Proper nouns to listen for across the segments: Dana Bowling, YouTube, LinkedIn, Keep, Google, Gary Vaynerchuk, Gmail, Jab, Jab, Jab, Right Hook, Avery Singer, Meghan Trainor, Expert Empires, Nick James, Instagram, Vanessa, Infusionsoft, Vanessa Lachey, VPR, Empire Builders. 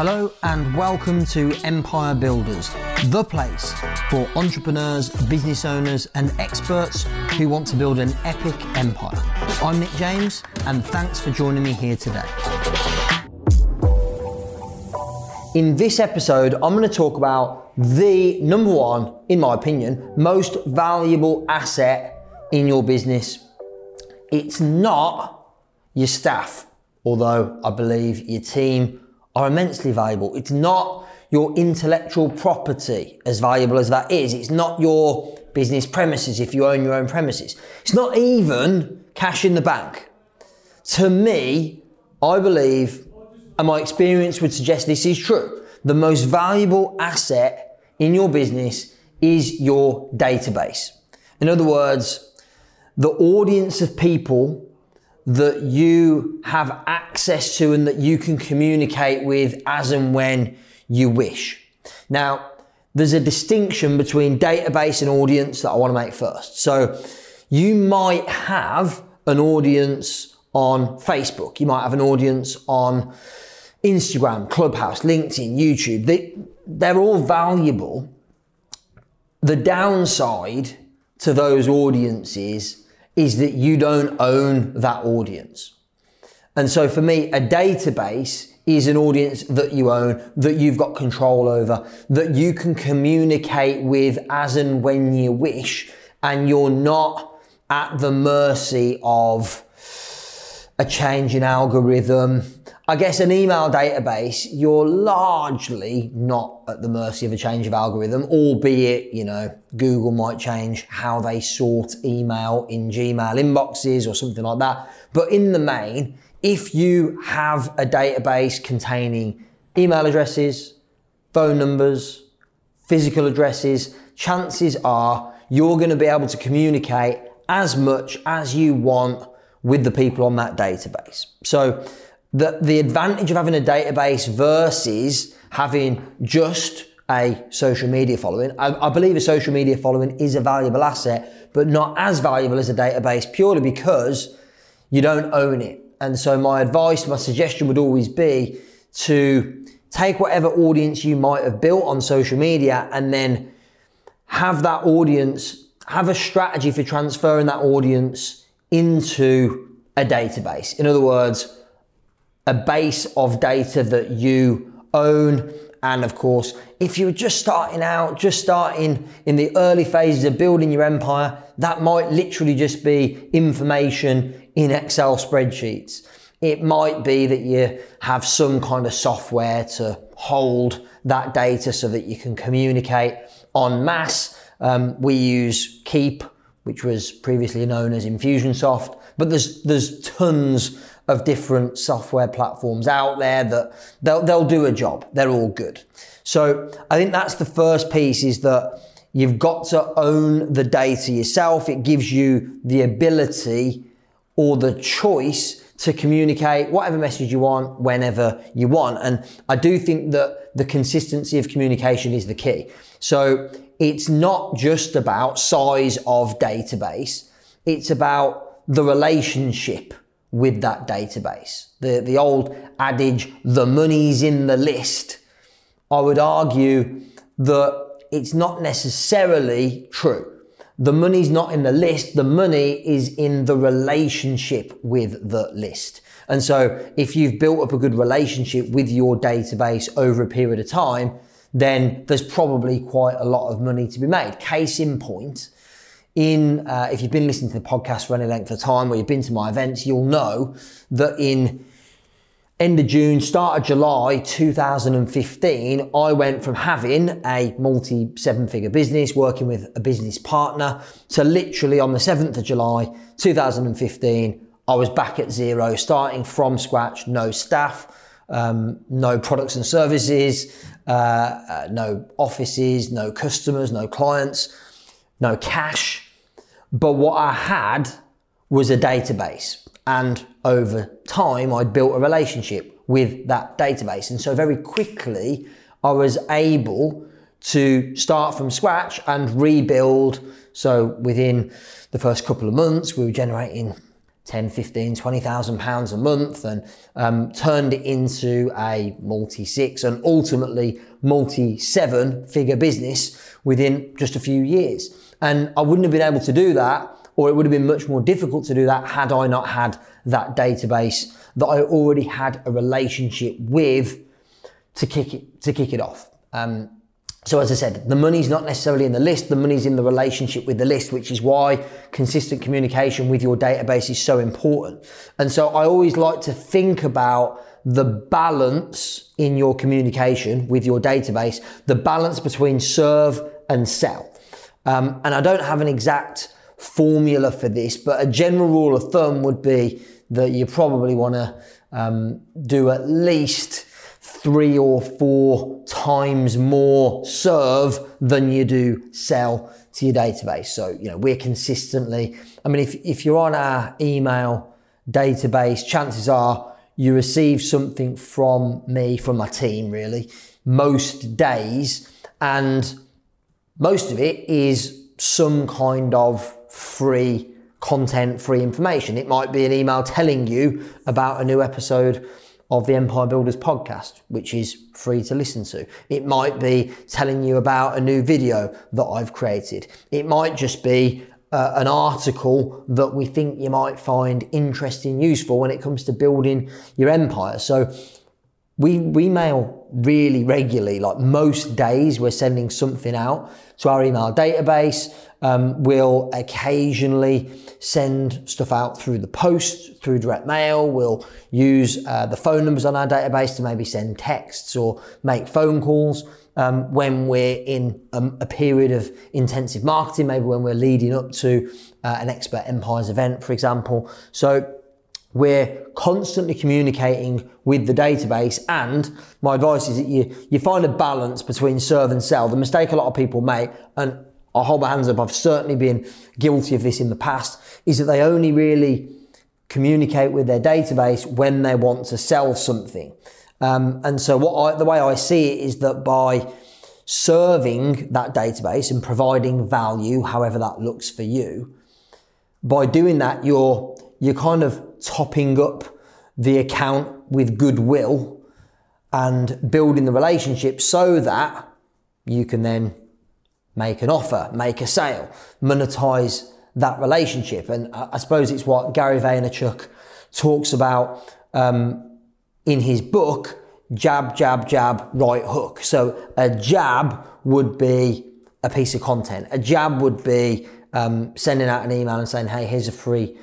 Hello and welcome to Empire Builders, the place for entrepreneurs, business owners and experts who want to build an epic empire. I'm Nick James and thanks for joining me here today. In this episode, I'm going to talk about the number one, in my opinion, most valuable asset in your business. It's not your staff, although I believe your team are immensely valuable. It's not your intellectual property, as valuable as that is. It's not your business premises, if you own your own premises. It's not even cash in the bank. To me, I believe, and my experience would suggest this is true, the most valuable asset in your business is your database. In other words, the audience of people that you have access to and that you can communicate with as and when you wish. Now, there's a distinction between database and audience that I want to make first. So you might have an audience on Facebook. You might have an audience on Instagram, Clubhouse, LinkedIn, YouTube. They're all valuable. The downside to those audiences is that you don't own that audience. And so for me, a database is an audience that you own, that you've got control over, that you can communicate with as and when you wish, and you're not at the mercy of a change in algorithm. I guess an email database, you're largely not at the mercy of a change of algorithm, albeit, you know, Google might change how they sort email in Gmail inboxes or something like that. But in the main, if you have a database containing email addresses, phone numbers, physical addresses, chances are you're going to be able to communicate as much as you want with the people on that database. So the advantage of having a database versus having just a social media following, I believe a social media following is a valuable asset, but not as valuable as a database purely because you don't own it. And so my advice, my suggestion would always be to take whatever audience you might have built on social media and then have that audience, have a strategy for transferring that audience into a database. In other words, a base of data that you own. And of course, if you're just starting out, just starting in the early phases of building your empire, that might literally just be information in Excel spreadsheets. It might be that you have some kind of software to hold that data so that you can communicate en masse. We use Keep, which was previously known as Infusionsoft, but there's tons of different software platforms out there that they'll do a job. They're all good. So I think that's the first piece, is that you've got to own the data yourself. It gives you the ability or the choice to communicate whatever message you want, whenever you want. And I do think that the consistency of communication is the key. So it's not just about size of database. It's about the relationship with that database. The old adage, the money's in the list, I would argue that it's not necessarily true. The money's not in the list, the money is in the relationship with the list. And so if you've built up a good relationship with your database over a period of time, then there's probably quite a lot of money to be made. Case in point, if you've been listening to the podcast for any length of time, or you've been to my events, you'll know that in end of June, start of July 2015, I went from having a multi-seven-figure business, working with a business partner, to literally on the 7th of July 2015, I was back at zero, starting from scratch, no staff, no products and services, no offices, no customers, no clients, no cash. But what I had was a database. And over time, I built a relationship with that database. And so very quickly, I was able to start from scratch and rebuild. So within the first couple of months, we were generating 10, 15, 20,000 pounds a month and turned it into a multi-six and ultimately multi-seven figure business within just a few years. And I wouldn't have been able to do that, or it would have been much more difficult to do that had I not had that database that I already had a relationship with to kick it off. So as I said, the money's not necessarily in the list, the money's in the relationship with the list, which is why consistent communication with your database is so important. And so I always like to think about the balance in your communication with your database, the balance between serve and sell. And I don't have an exact formula for this, but a general rule of thumb would be that you probably want to do at least 3 or 4 times more serve than you do sell to your database. So, you know, we're consistently, I mean, if you're on our email database, chances are you receive something from me, from my team really, most days, and most of it is some kind of free content, free information. It might be an email telling you about a new episode of the Empire Builders podcast, which is free to listen to. It might be telling you about a new video that I've created. It might just be an article that we think you might find interesting, useful when it comes to building your empire. So we mail really regularly, like most days we're sending something out to our email database. We'll occasionally send stuff out through the post, through direct mail. We'll use the phone numbers on our database to maybe send texts or make phone calls when we're in a period of intensive marketing, maybe when we're leading up to an Expert Empires event, for example. So we're constantly communicating with the database, and my advice is that you find a balance between serve and sell. The mistake a lot of people make, and I'll hold my hands up, I've certainly been guilty of this in the past, is that they only really communicate with their database when they want to sell something. And so the way I see it is that by serving that database and providing value, however that looks for you, by doing that, you're kind of topping up the account with goodwill and building the relationship so that you can then make an offer, make a sale, monetize that relationship. And I suppose it's what Gary Vaynerchuk talks about in his book, Jab, Jab, Jab, Right Hook. So a jab would be a piece of content. A jab would be sending out an email and saying, hey, here's a free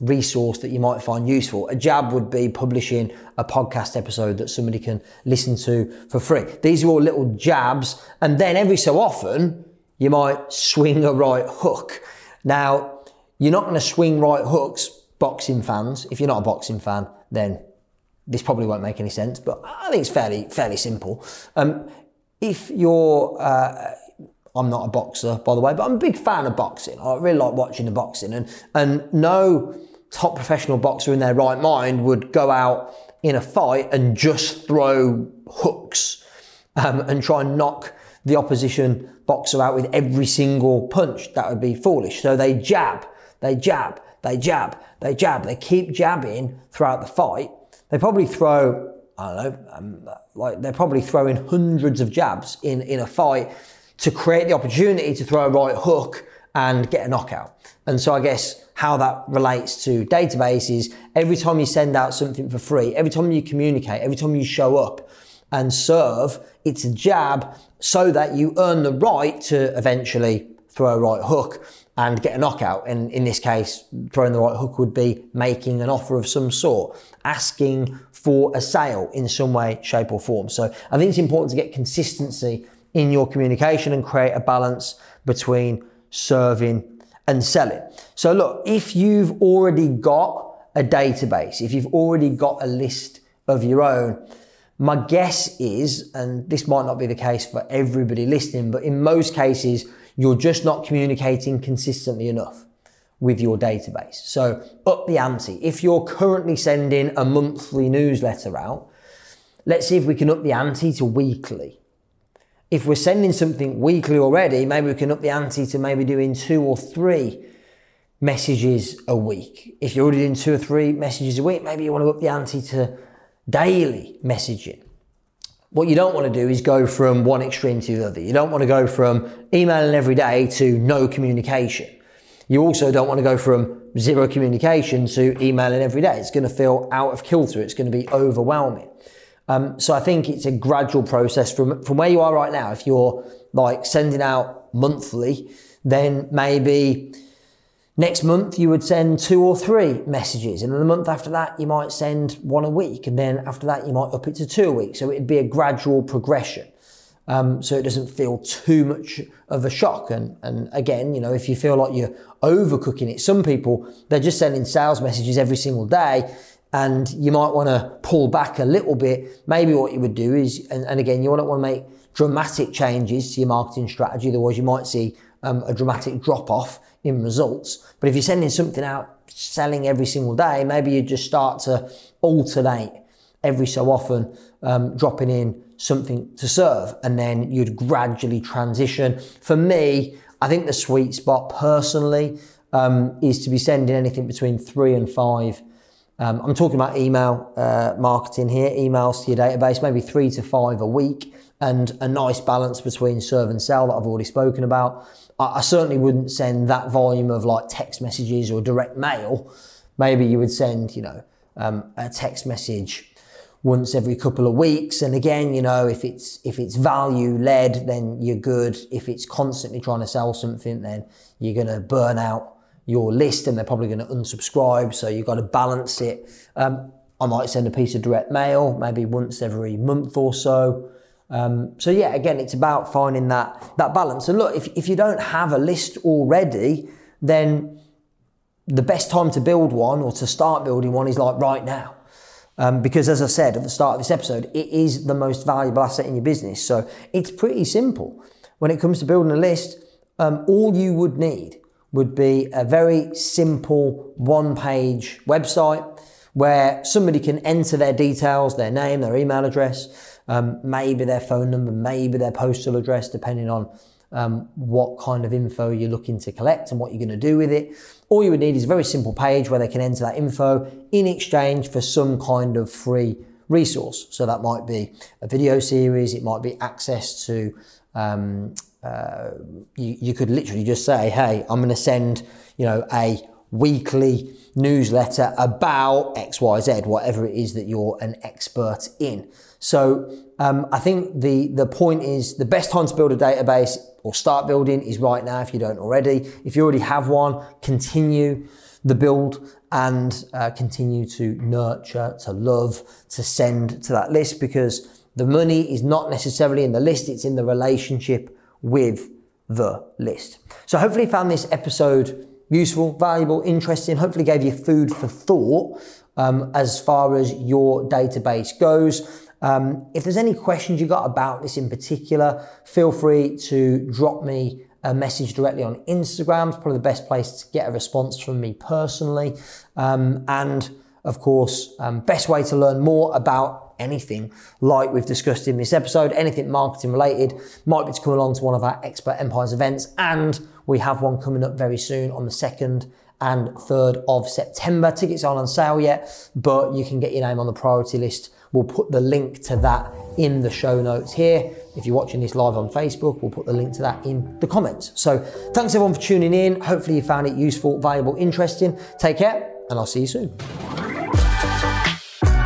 resource that you might find useful. A jab would be publishing a podcast episode that somebody can listen to for free. These are all little jabs, and then every so often you might swing a right hook. Now, you're not going to swing right hooks, boxing fans. If you're not a boxing fan, then this probably won't make any sense, but I think it's fairly simple. If you're I'm not a boxer, by the way, but I'm a big fan of boxing. I really like watching the boxing, and no top professional boxer in their right mind would go out in a fight and just throw hooks and try and knock the opposition boxer out with every single punch. That would be foolish. So they jab, they jab, they jab, they jab. They keep jabbing throughout the fight. They probably throw, I don't know, they're probably throwing hundreds of jabs in a fight to create the opportunity to throw a right hook and get a knockout. And so I guess how that relates to databases, every time you send out something for free, every time you communicate, every time you show up and serve, it's a jab so that you earn the right to eventually throw a right hook and get a knockout. And in this case, throwing the right hook would be making an offer of some sort, asking for a sale in some way, shape or form. So I think it's important to get consistency in your communication and create a balance between serving and selling. So look, if you've already got a database, if you've already got a list of your own, my guess is, and this might not be the case for everybody listening, but in most cases, you're just not communicating consistently enough with your database. So up the ante. If you're currently sending a monthly newsletter out, let's see if we can up the ante to weekly. If we're sending something weekly already, maybe we can up the ante to maybe doing 2 or 3 messages a week. If you're already doing 2 or 3 messages a week, maybe you want to up the ante to daily messaging. What you don't want to do is go from one extreme to the other. You don't want to go from emailing every day to no communication. You also don't want to go from zero communication to emailing every day. It's going to feel out of kilter. It's going to be overwhelming. So I think it's a gradual process from where you are right now. If you're like sending out monthly, then maybe next month you would send 2 or 3 messages, and then the month after that you might send 1 a week, and then after that you might up it to 2 a week. So it'd be a gradual progression, so it doesn't feel too much of a shock. And again, you know, if you feel like you're overcooking it, some people, they're just sending sales messages every single day, and you might want to pull back a little bit. Maybe what you would do is, and again, you don't want to make dramatic changes to your marketing strategy, otherwise you might see a dramatic drop-off in results. But if you're sending something out, selling every single day, maybe you just start to alternate every so often, dropping in something to serve, and then you'd gradually transition. For me, I think the sweet spot personally is to be sending anything between 3 and 5. I'm talking about email marketing here, emails to your database, maybe 3 to 5 a week, and a nice balance between serve and sell that I've already spoken about. I certainly wouldn't send that volume of like text messages or direct mail. Maybe you would send, you know, a text message once every couple of weeks. And again, you know, if it's value led, then you're good. If it's constantly trying to sell something, then you're going to burn out your list and they're probably going to unsubscribe. So you've got to balance it. I might send a piece of direct mail, maybe once every month or so. So yeah, again, it's about finding that balance. And look, if you don't have a list already, then the best time to build one or to start building one is like right now. Because as I said at the start of this episode, it is the most valuable asset in your business. So it's pretty simple. When it comes to building a list, all you would need would be a very simple one-page website where somebody can enter their details, their name, their email address, maybe their phone number, maybe their postal address, depending on what kind of info you're looking to collect and what you're going to do with it. All you would need is a very simple page where they can enter that info in exchange for some kind of free resource. So that might be a video series, it might be access to, you could literally just say, hey, I'm going to send, you know, a weekly newsletter about XYZ, whatever it is that you're an expert in. So I think the point is the best time to build a database or start building is right now if you don't already. If you already have one, continue the build and continue to nurture, to love, to send to that list, because the money is not necessarily in the list, it's in the relationship with the list. So hopefully you found this episode useful, valuable, interesting, hopefully gave you food for thought as far as your database goes. If there's any questions you got about this in particular, feel free to drop me a message directly on Instagram. It's probably the best place to get a response from me personally. And of course, best way to learn more about anything like we've discussed in this episode, anything marketing related, might be to come along to one of our Expert Empires events. And we have one coming up very soon on the 2nd and 3rd of September. Tickets aren't on sale yet, but you can get your name on the priority list. We'll put the link to that in the show notes here. If you're watching this live on Facebook, we'll put the link to that in the comments. So thanks everyone for tuning in. Hopefully you found it useful, valuable, interesting. Take care, and I'll see you soon.